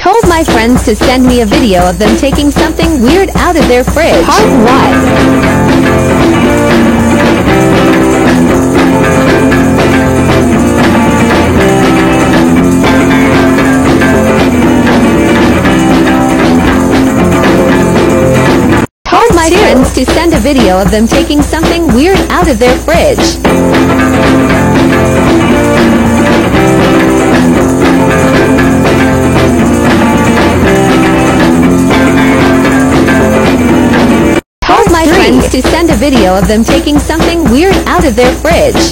Told my friends to send me a video of them taking something weird out of their fridge. Part 1. Told my friends to send a video of them taking something weird out of their fridge. To send a video of them taking something weird out of their fridge.